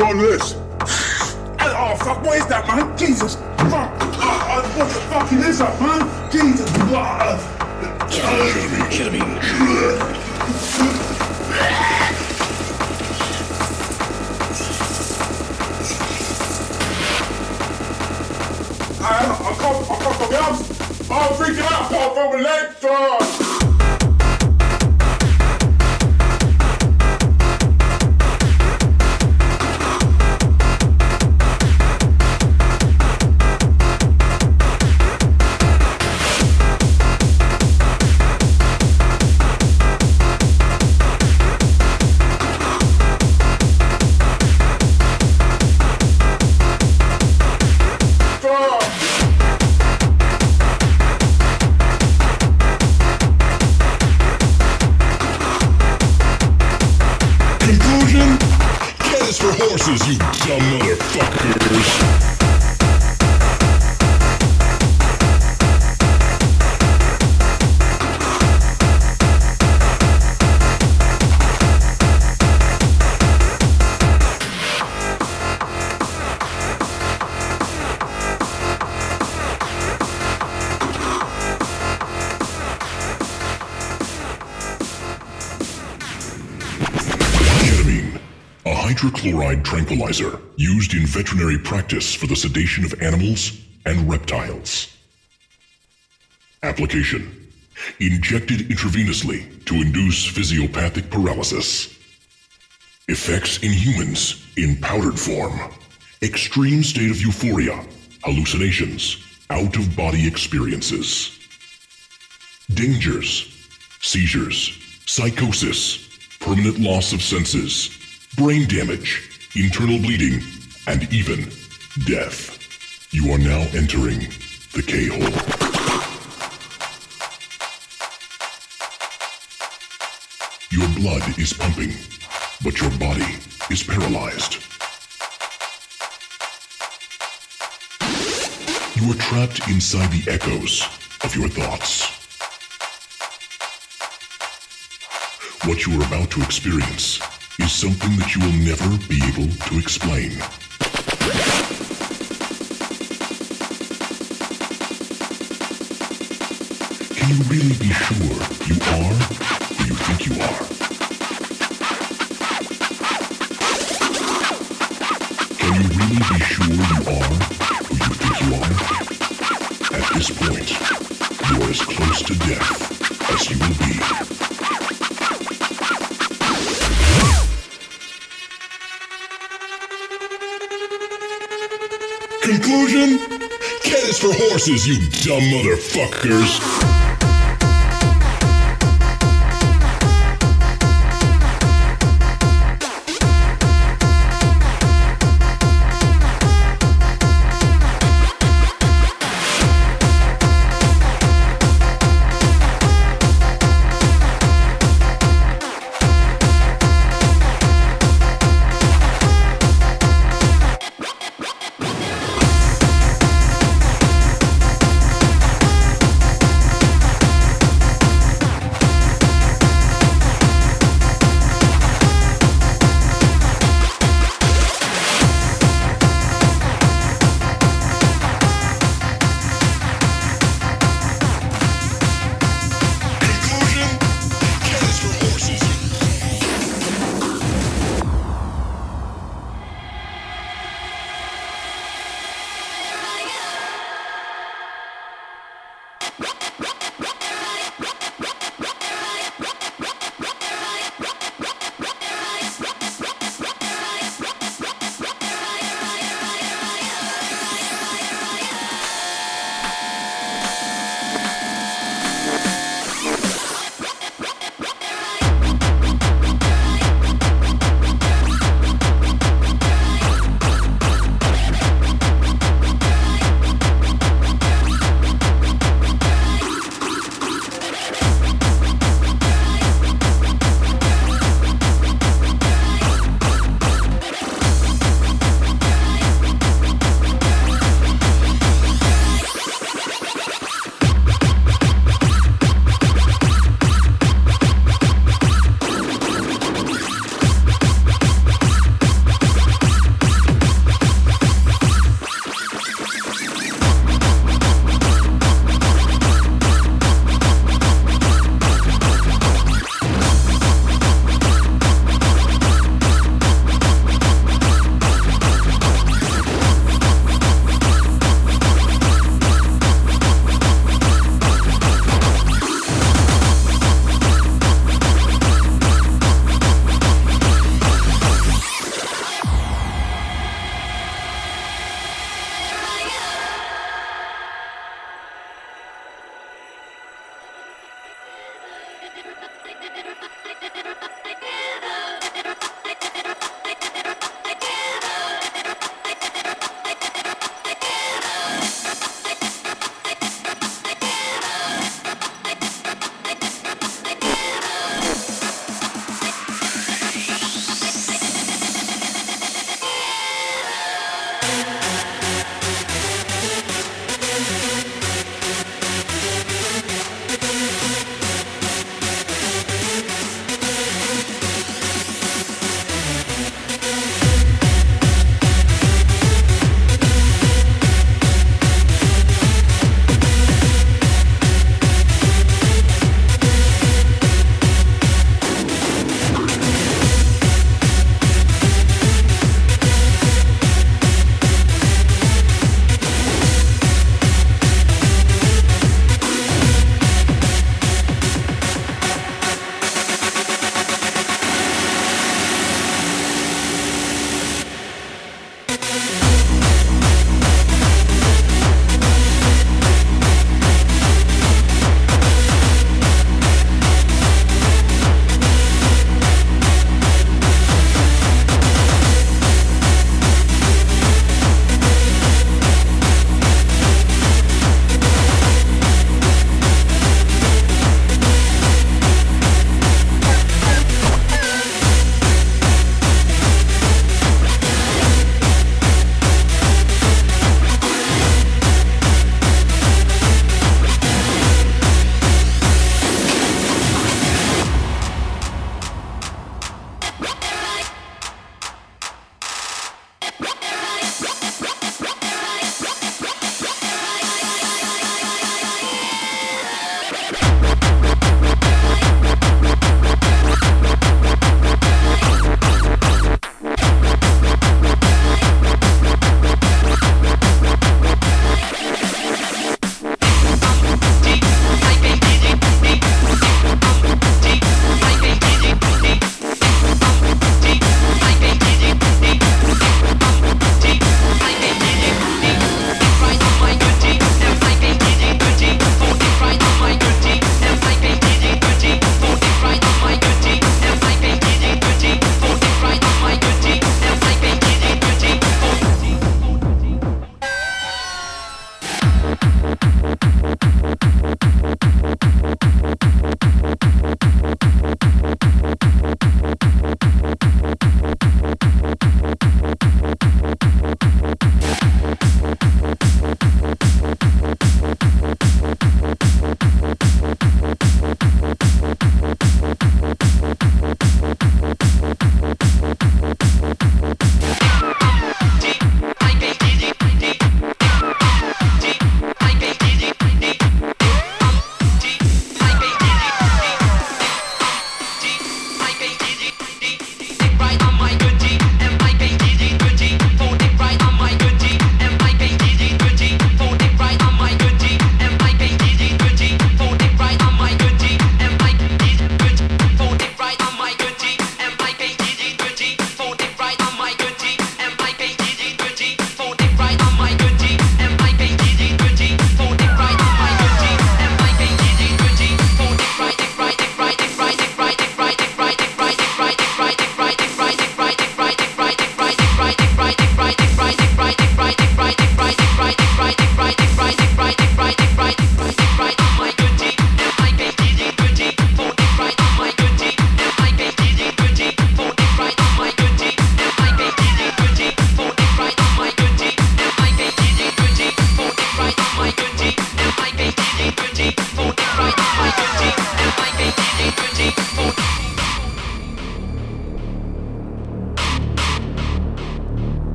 something like this. Oh, fuck, what is that, man? Jesus, fuck. What the fuck is that, man? Jesus, Kill me. I can't fuck up. I'm freaking out. I can't fuck my legs, dog. Chloride tranquilizer used in veterinary practice for the sedation of animals and reptiles. Application: injected intravenously to induce physiopathic paralysis. Effects in humans in powdered form: extreme state of euphoria, hallucinations, out-of-body experiences. Dangers: seizures, psychosis, permanent loss of senses, brain damage, internal bleeding, and even death. You are now entering the K-hole. Your blood is pumping, but your body is paralyzed. You are trapped inside the echoes of your thoughts. What you are about to experience is something that you will never be able to explain. Can you really be sure you are who you think you are? Can you really be sure you are who you think you are? At this point, you are as close to death as you will be. Conclusion? Cat is for horses, you dumb motherfuckers!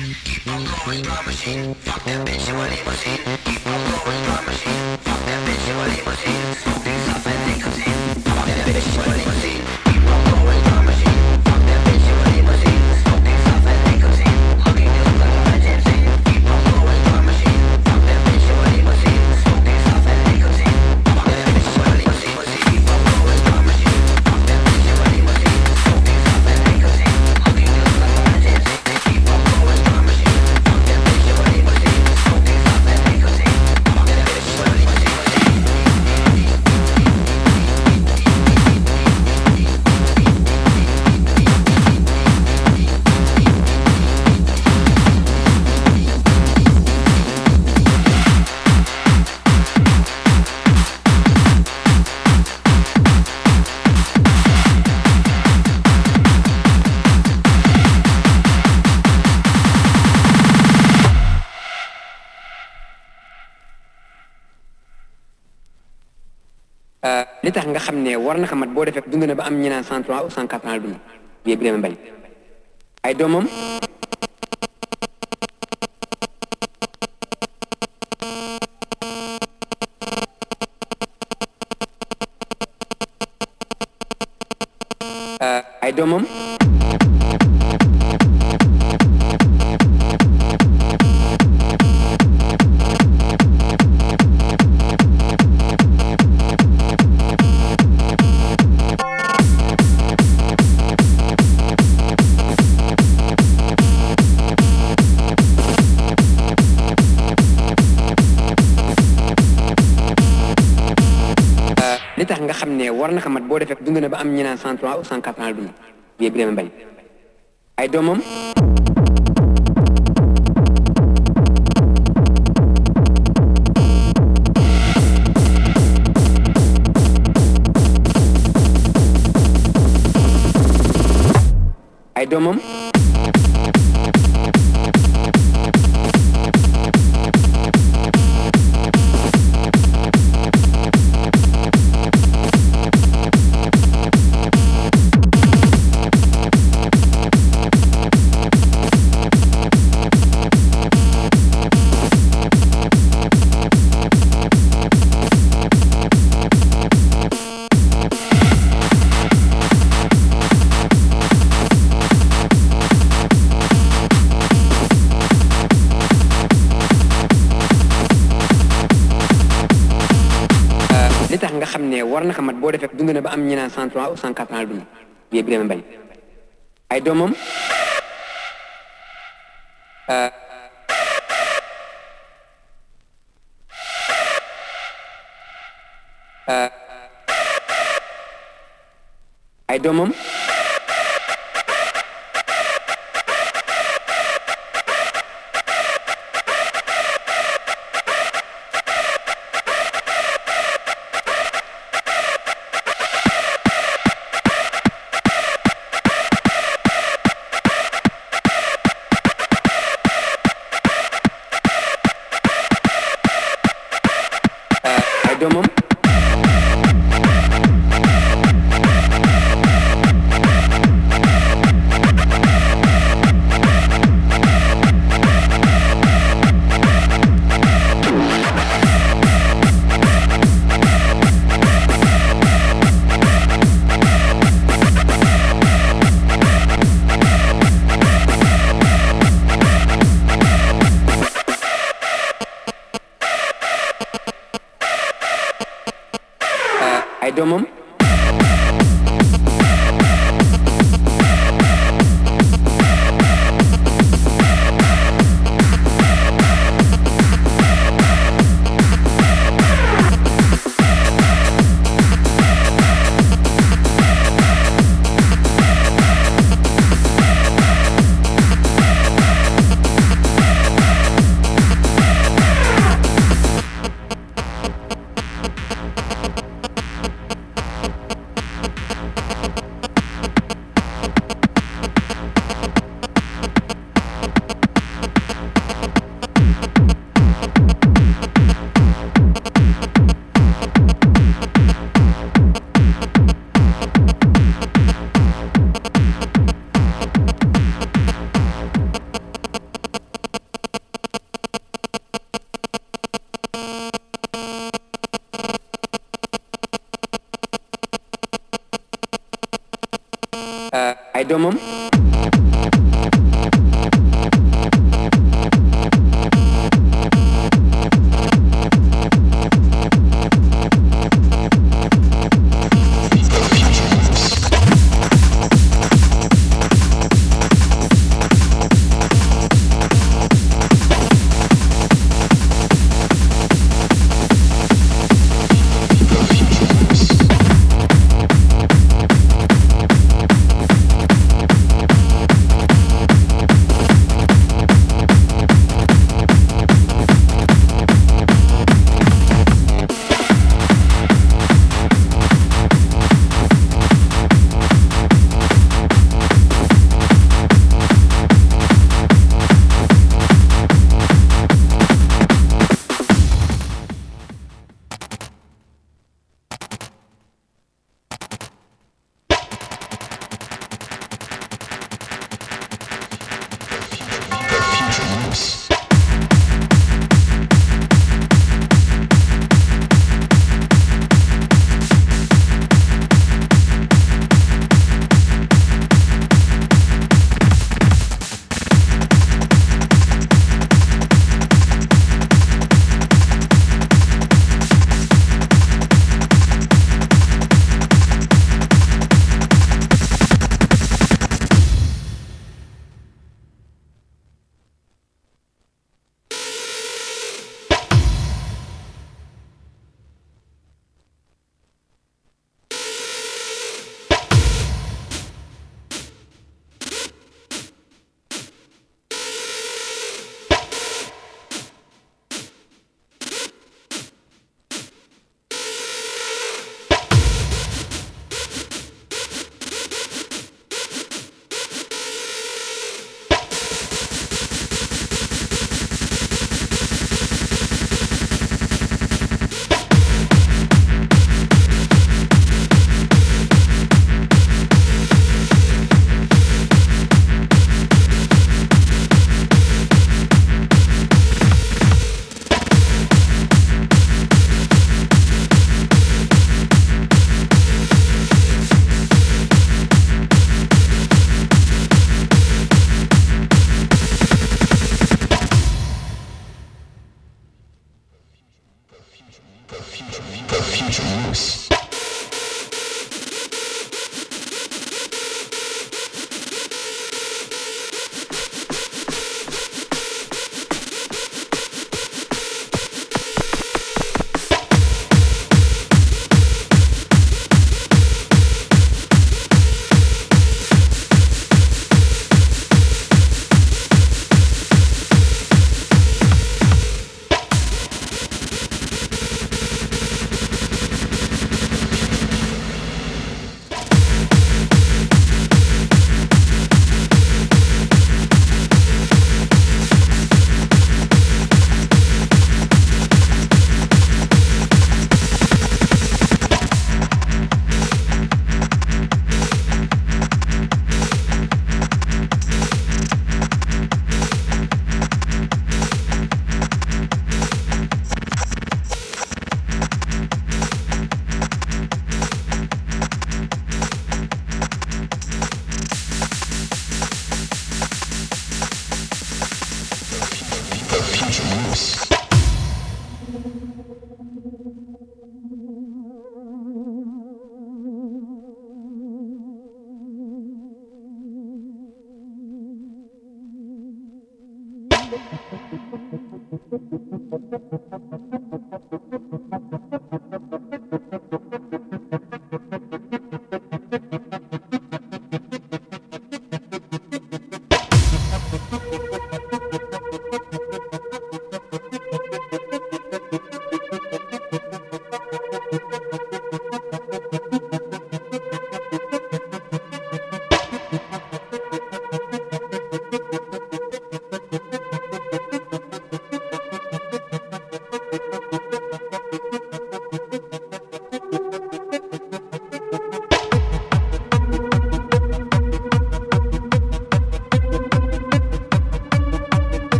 I'm blowing my machine. Fuck that bitch in my limousine. I'm blowing my machine. Fuck that bitch in my limousine. Smoke these up and they comes in. Fuck that bitch in my limousine. li tax nga xam ne war na xamat boo defee dund na ba am ñu naan 103 ou 104 ans dund bi Birame Mbaye ay doomam warna xamat boo defee dund na ba am ñu naan 103 ou 104 ans dund bi Birame Mbaye ay doomam warna xamat boo defee dund na ba am ñu naan 103 ou 104 ans dund bi Birame Mbaye ay doomam I do mum.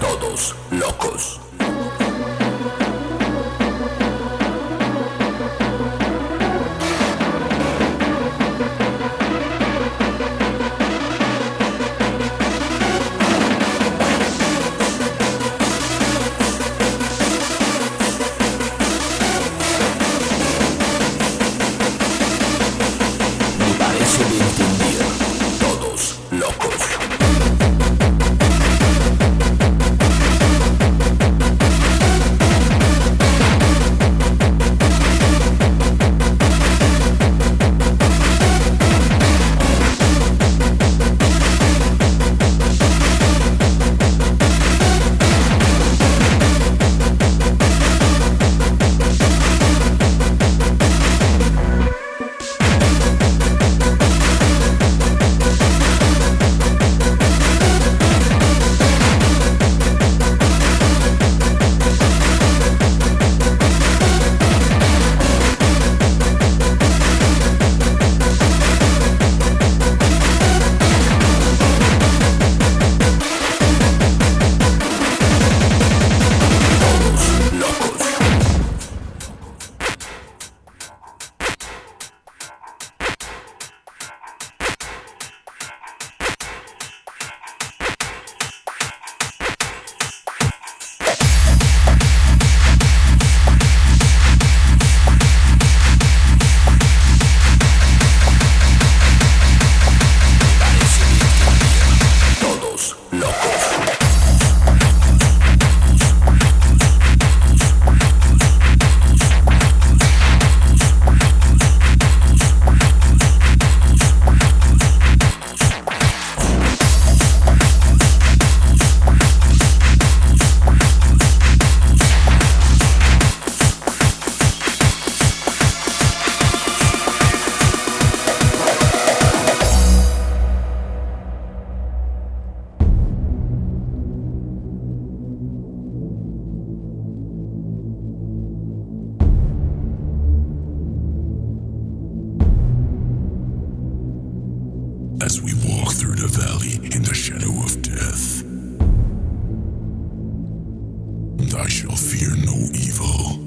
Todos locos. as we walk through the valley in the shadow of death. And I shall fear no evil.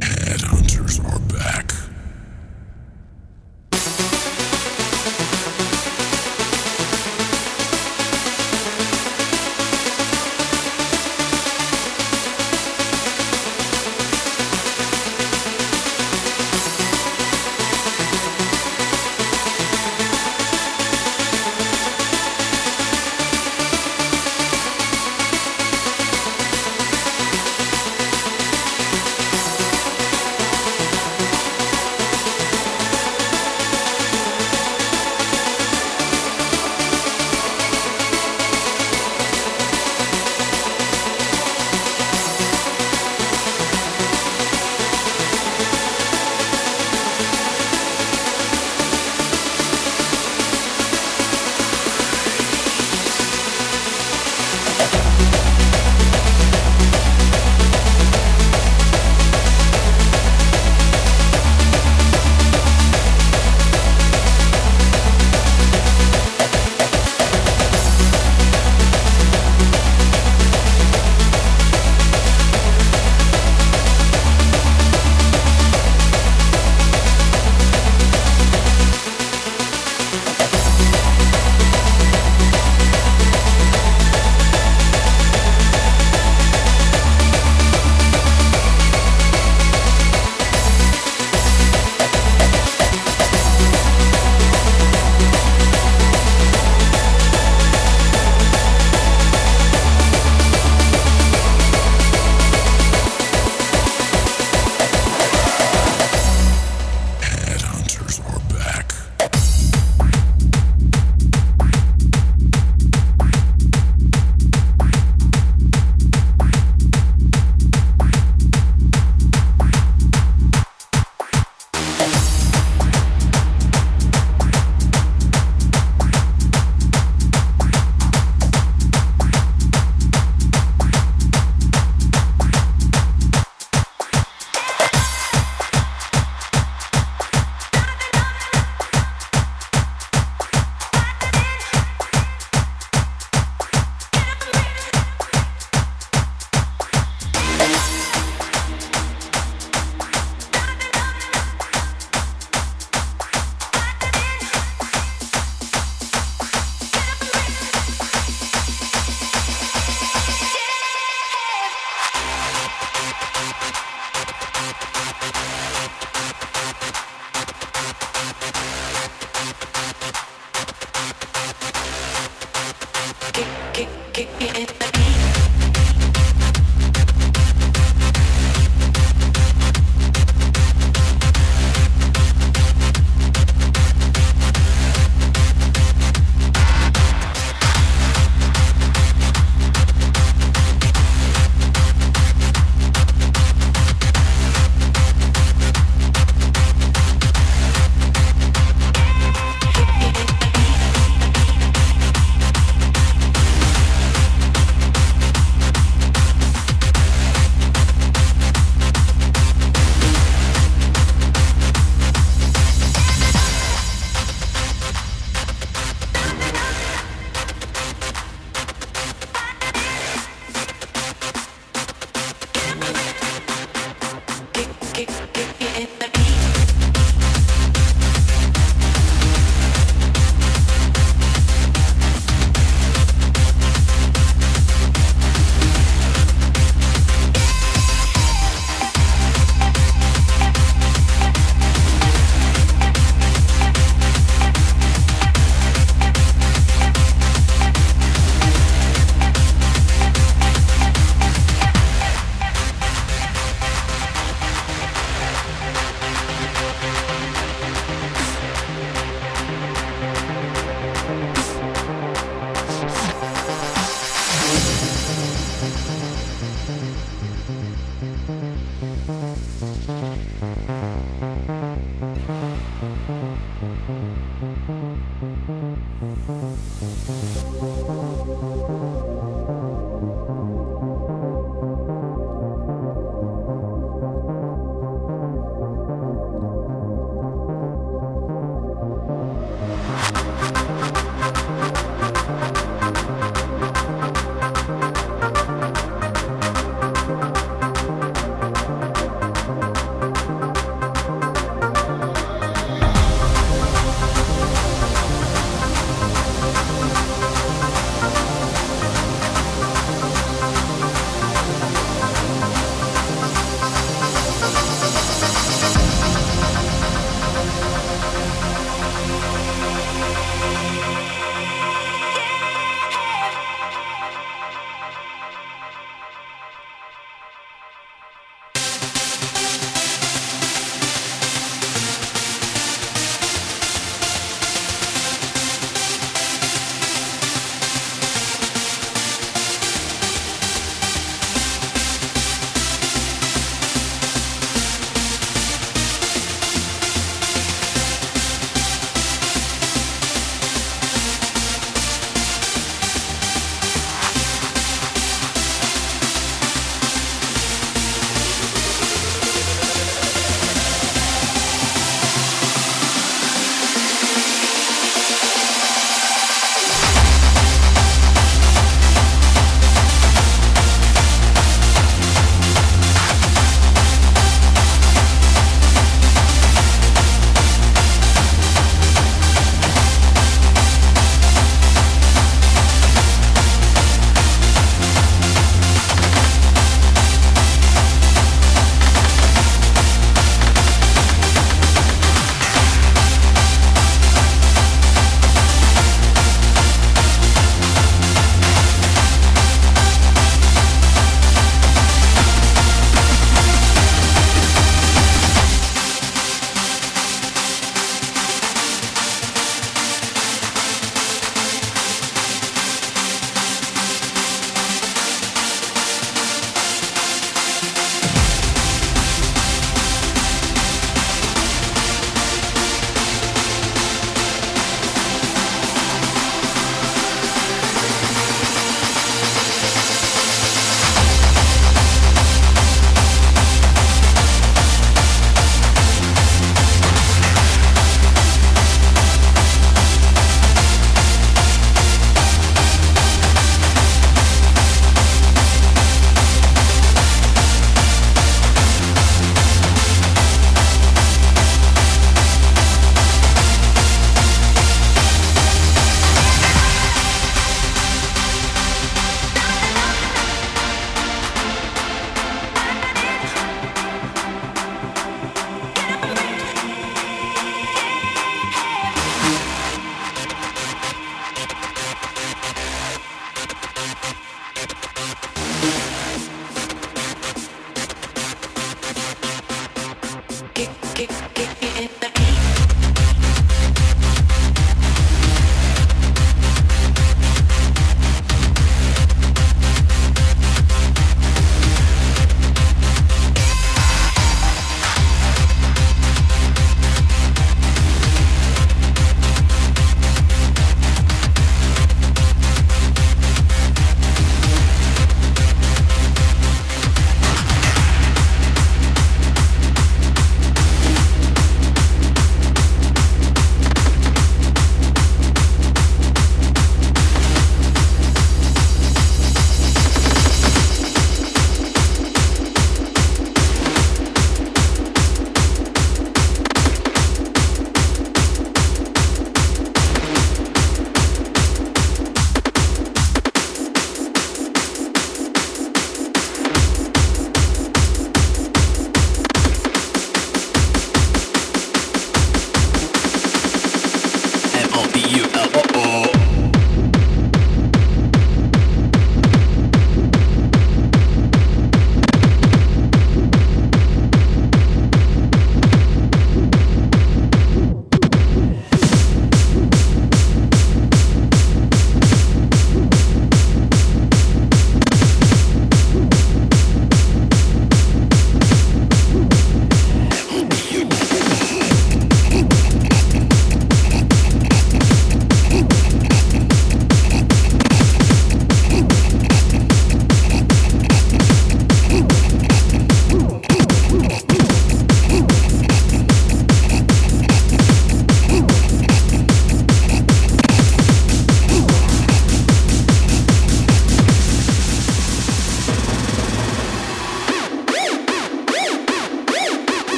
Headhunters are back.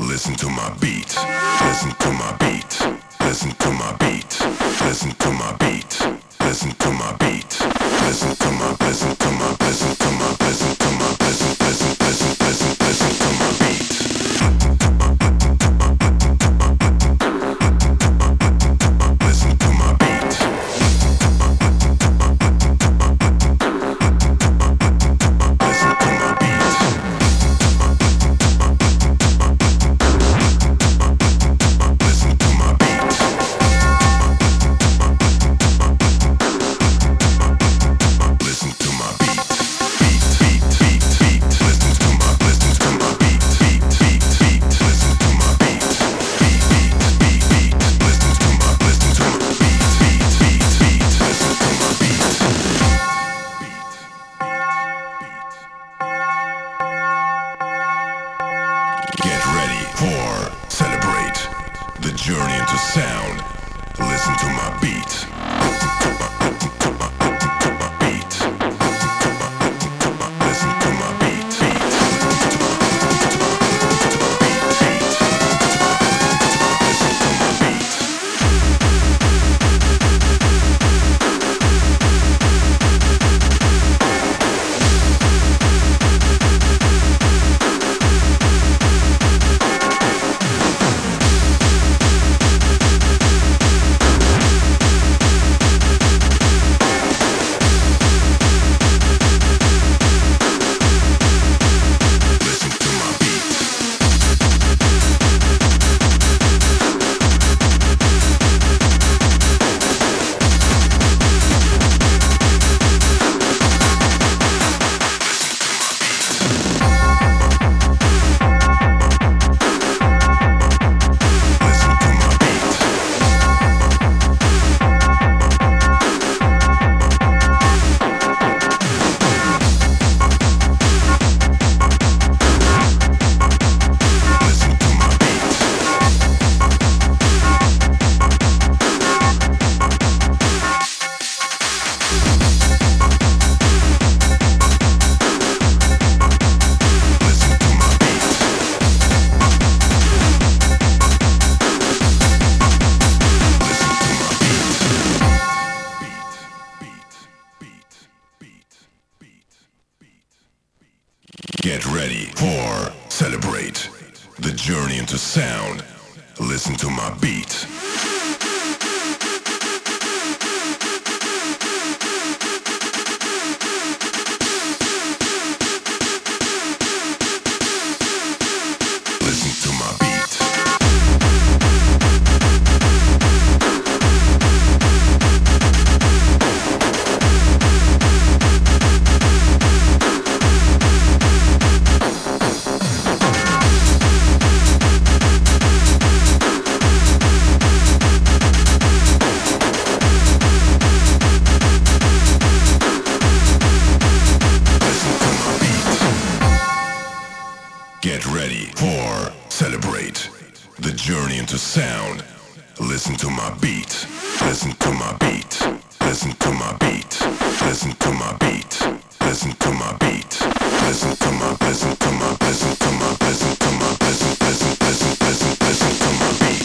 Listen to my beat. Listen to my beat. Listen to my beat. Listen to my beat. Listen to my beat. Listen to my, listen to my, listen to my, listen to my, listen, listen, listen, listen, listen to my beat. Beat.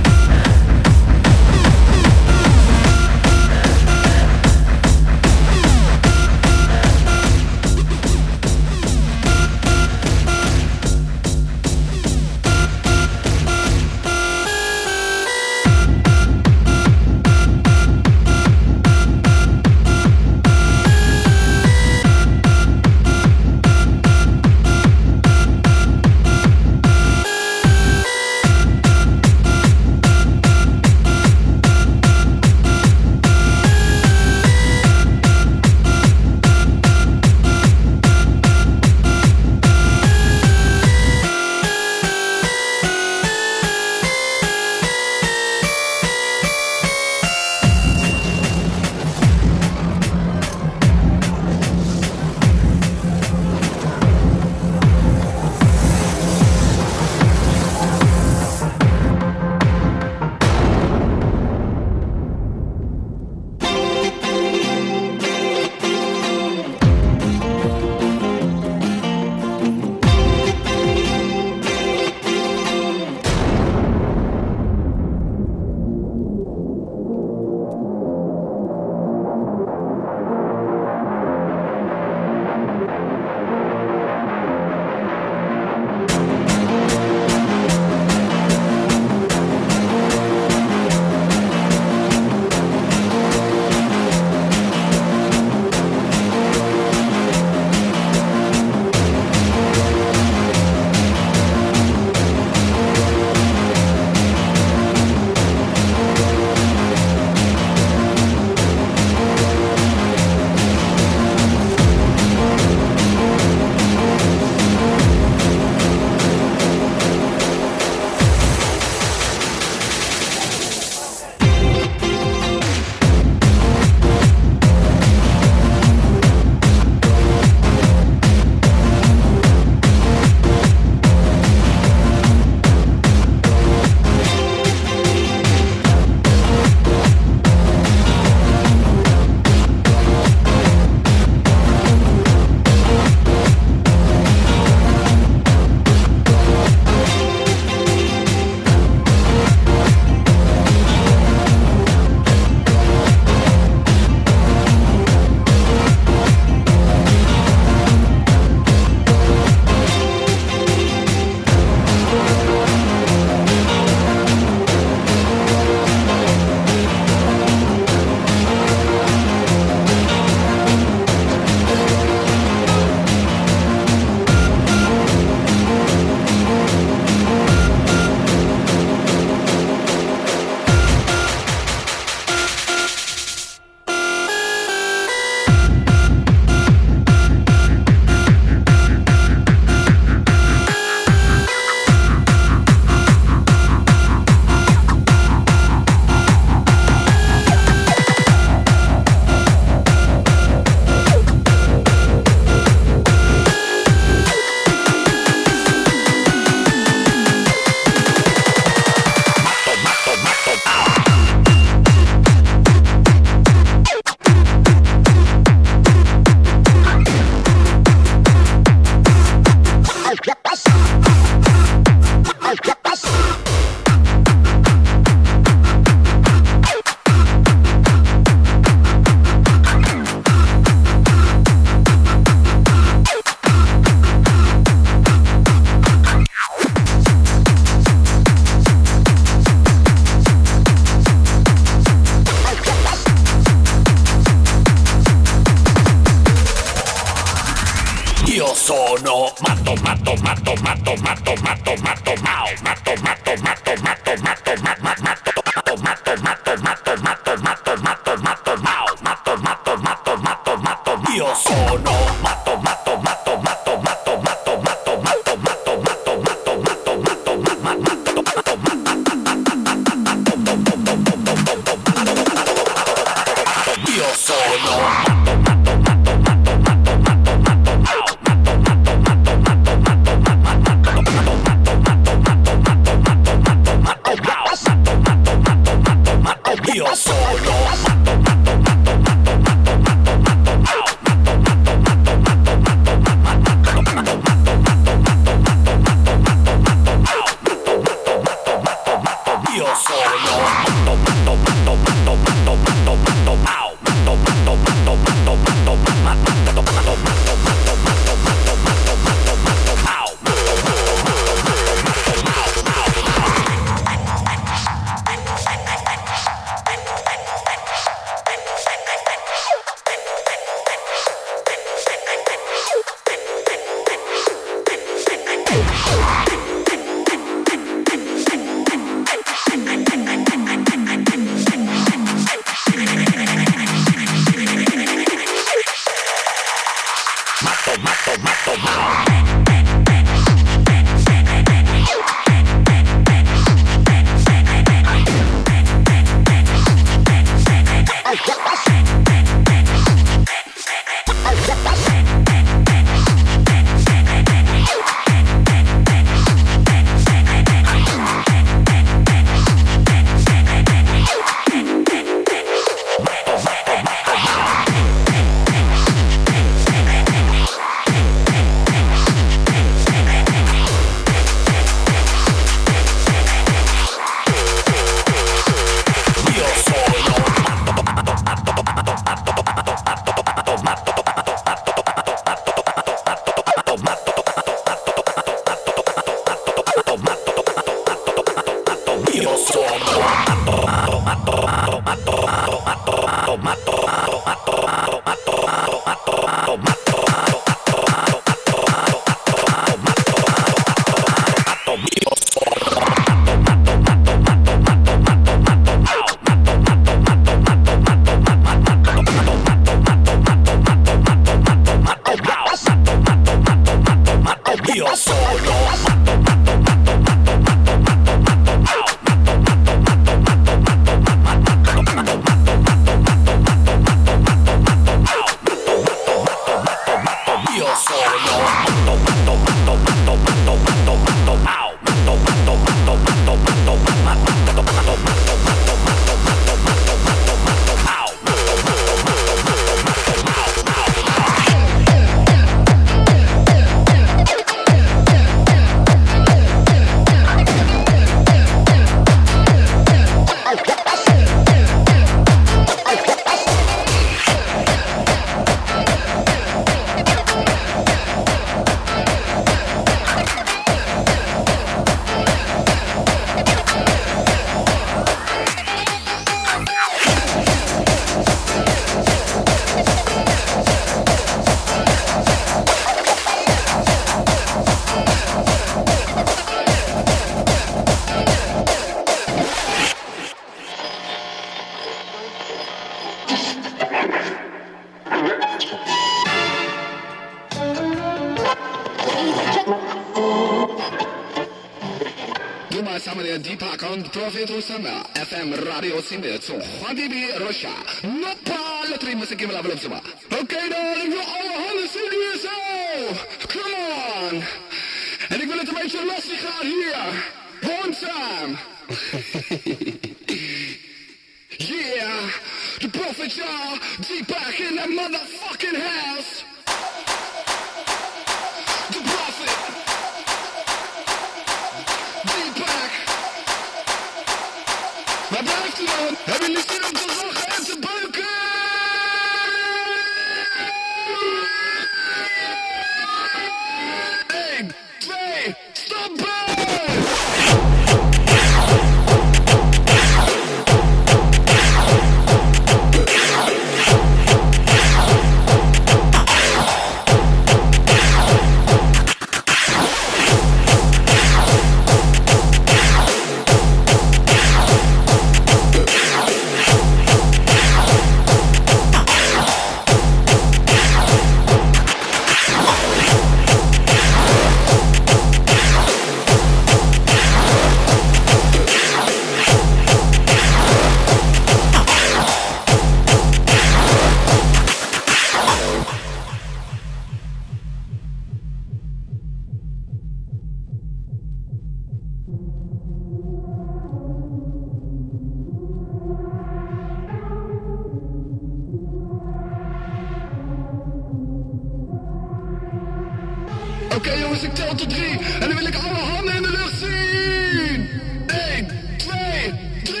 Oké, jongens, ik tel tot 3. En dan wil ik alle handen in de lucht zien. 1, 2, 3.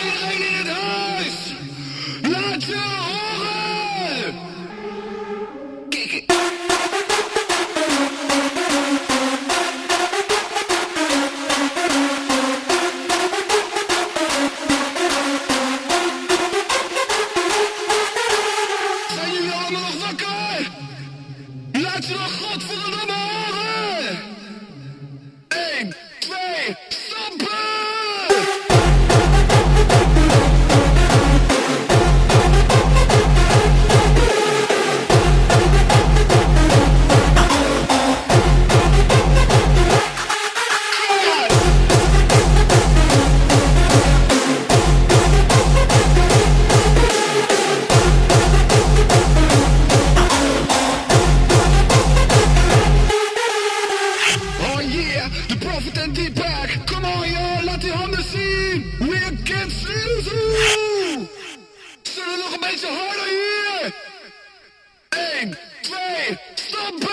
Iedereen in het huis. Laat je horen. Kijk. Laat je nog godverdomme horen! 1, 2, stampen! The Prophet and Deepak, come on yo, laat die handen zien! We're kids, see. Zullen we nog een beetje harder hier? 1, 2, stampen!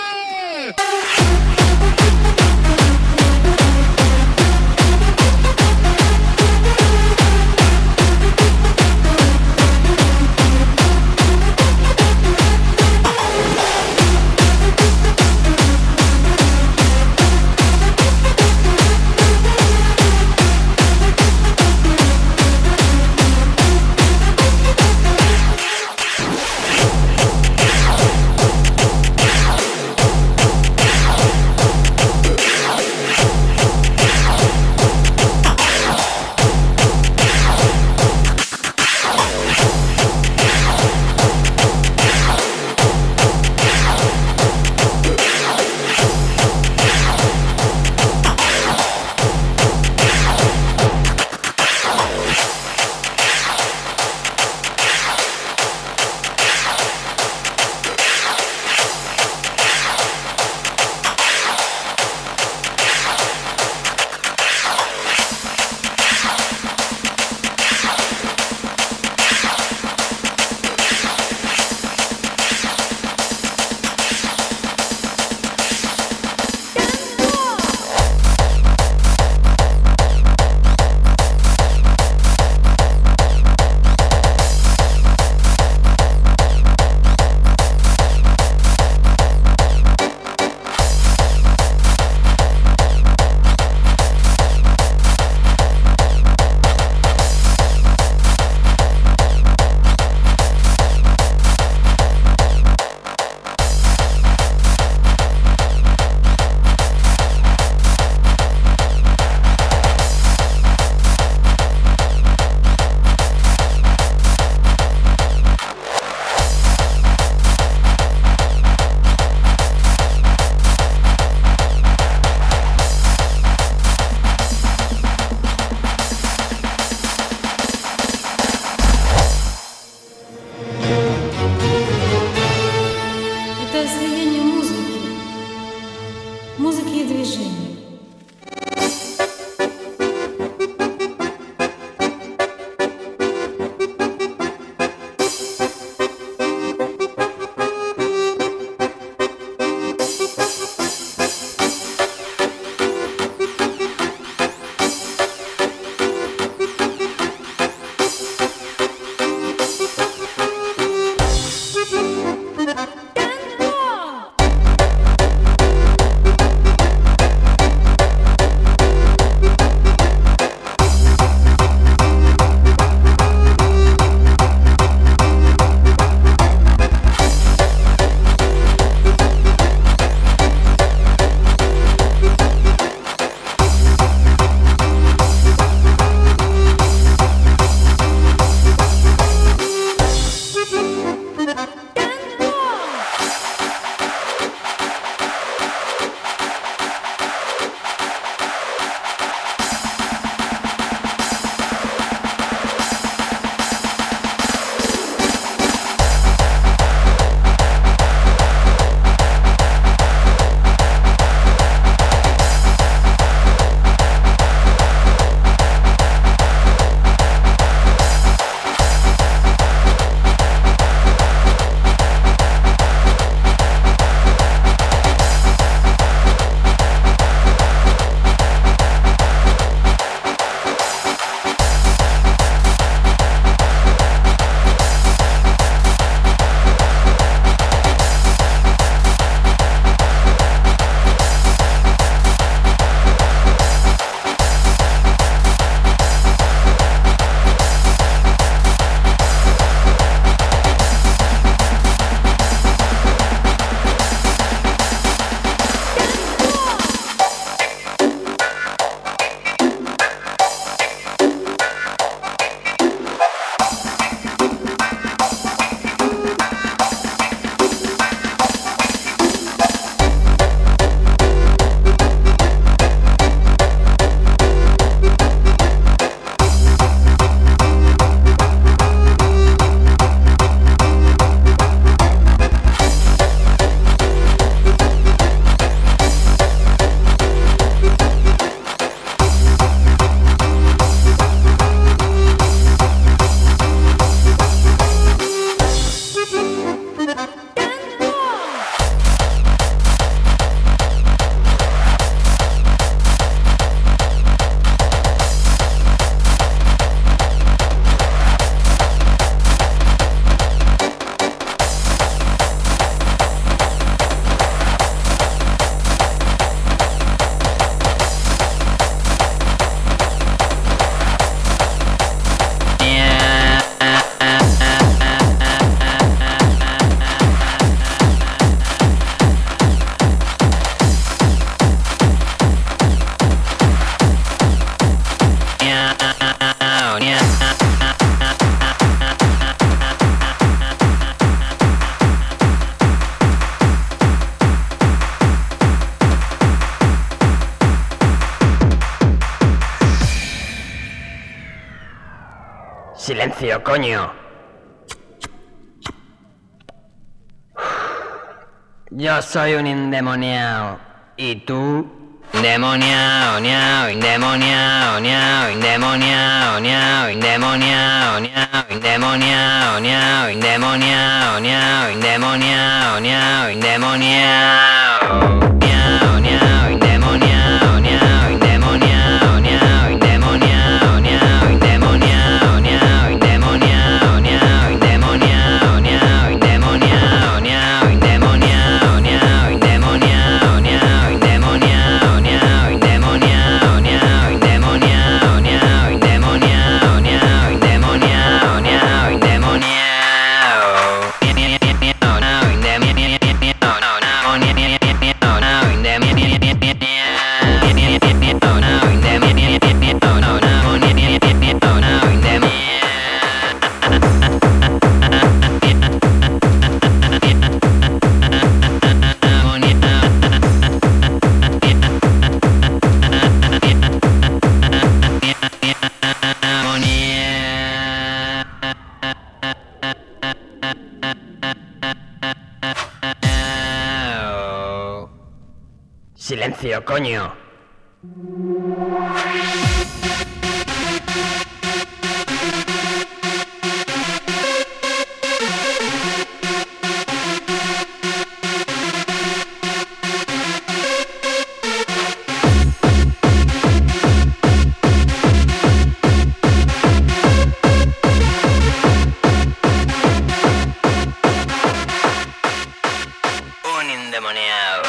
silencio, coño. Yo soy un endemoniado. ¿Y tú? Endemoniado, niao, endemoniado, niao, endemoniado, niao, endemoniado, niao, endemoniado, niao, endemoniado, niao, endemoniado, niao, endemoniado. Silencio, coño. Un endemoniado.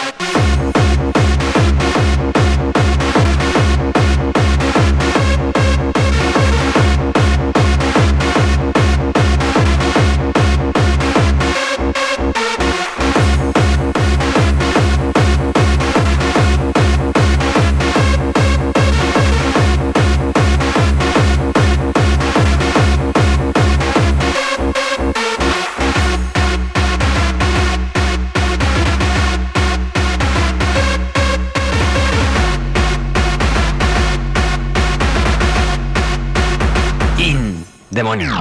Demonio.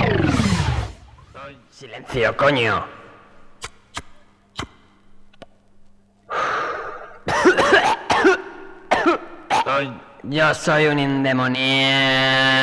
Silencio, coño. Yo soy un endemoniado.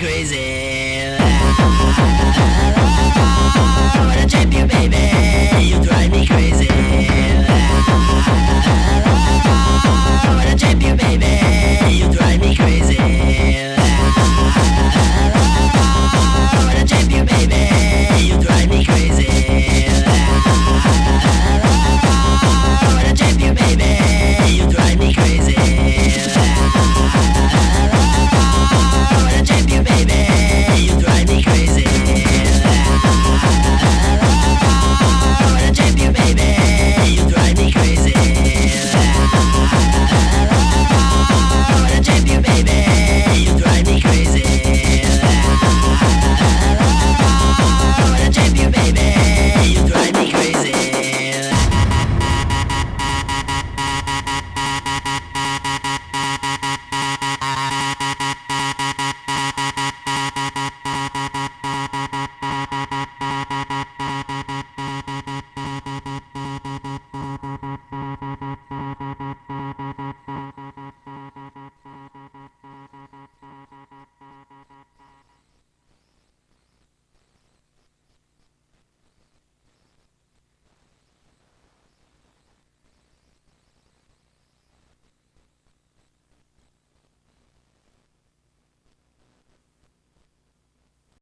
Crazy.